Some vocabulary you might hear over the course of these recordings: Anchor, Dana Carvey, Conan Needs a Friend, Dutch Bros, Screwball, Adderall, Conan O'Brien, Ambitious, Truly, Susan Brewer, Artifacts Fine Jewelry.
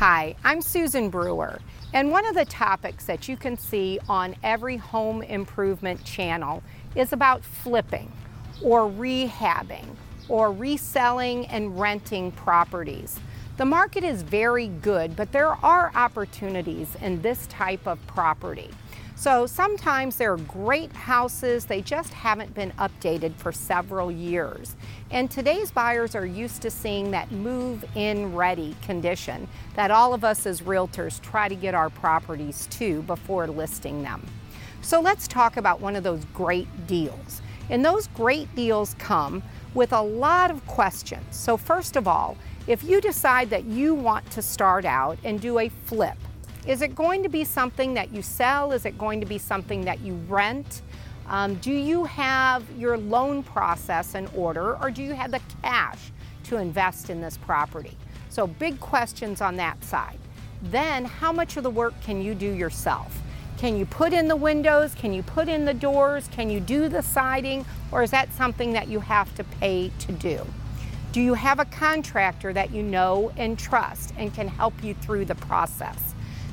Hi, I'm Susan Brewer, and one of the topics that you can see on every home improvement channel is about flipping or rehabbing or reselling and renting properties. The market is very good, but there are opportunities in this type of property. So sometimes there are great houses, they just haven't been updated for several years. And today's buyers are used to seeing that move-in ready condition that all of us as realtors try to get our properties to before listing them. So let's talk about one of those great deals. And those great deals come with a lot of questions. So first of all, if you decide that you want to start out and do a flip, is it going to be something that you sell? Is it going to be something that you rent? Do you have your loan process in order, or do you have the cash to invest in this property? So big questions on that side. Then how much of the work can you do yourself? Can you put in the windows? Can you put in the doors? Can you do the siding? Or is that something that you have to pay to do? Do you have a contractor that you know and trust and can help you through the process?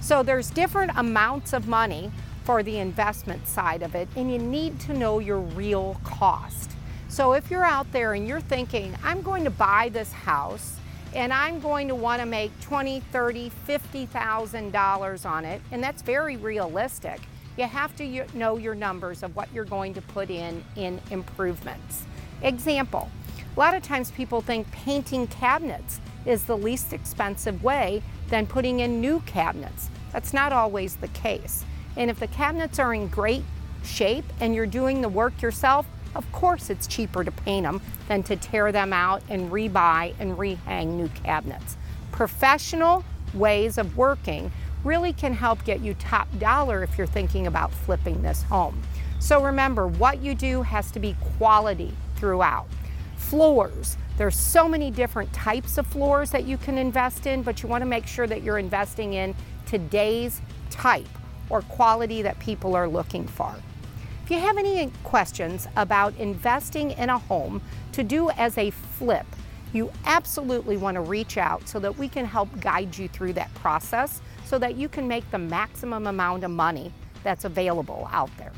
So there's different amounts of money for the investment side of it, and you need to know your real cost. So if you're out there and you're thinking, I'm going to buy this house and I'm going to want to make $20,000, $30,000, $50,000 on it, and that's very realistic, you have to know your numbers of what you're going to put in improvements. Example, a lot of times people think painting cabinets is the least expensive way than putting in new cabinets. That's not always the case. And if the cabinets are in great shape and you're doing the work yourself, of course it's cheaper to paint them than to tear them out and rebuy and rehang new cabinets. Professional ways of working really can help get you top dollar if you're thinking about flipping this home. So remember, what you do has to be quality throughout. Floors. There's so many different types of floors that you can invest in, but you want to make sure that you're investing in today's type or quality that people are looking for. If you have any questions about investing in a home to do as a flip, you absolutely want to reach out so that we can help guide you through that process so that you can make the maximum amount of money that's available out there.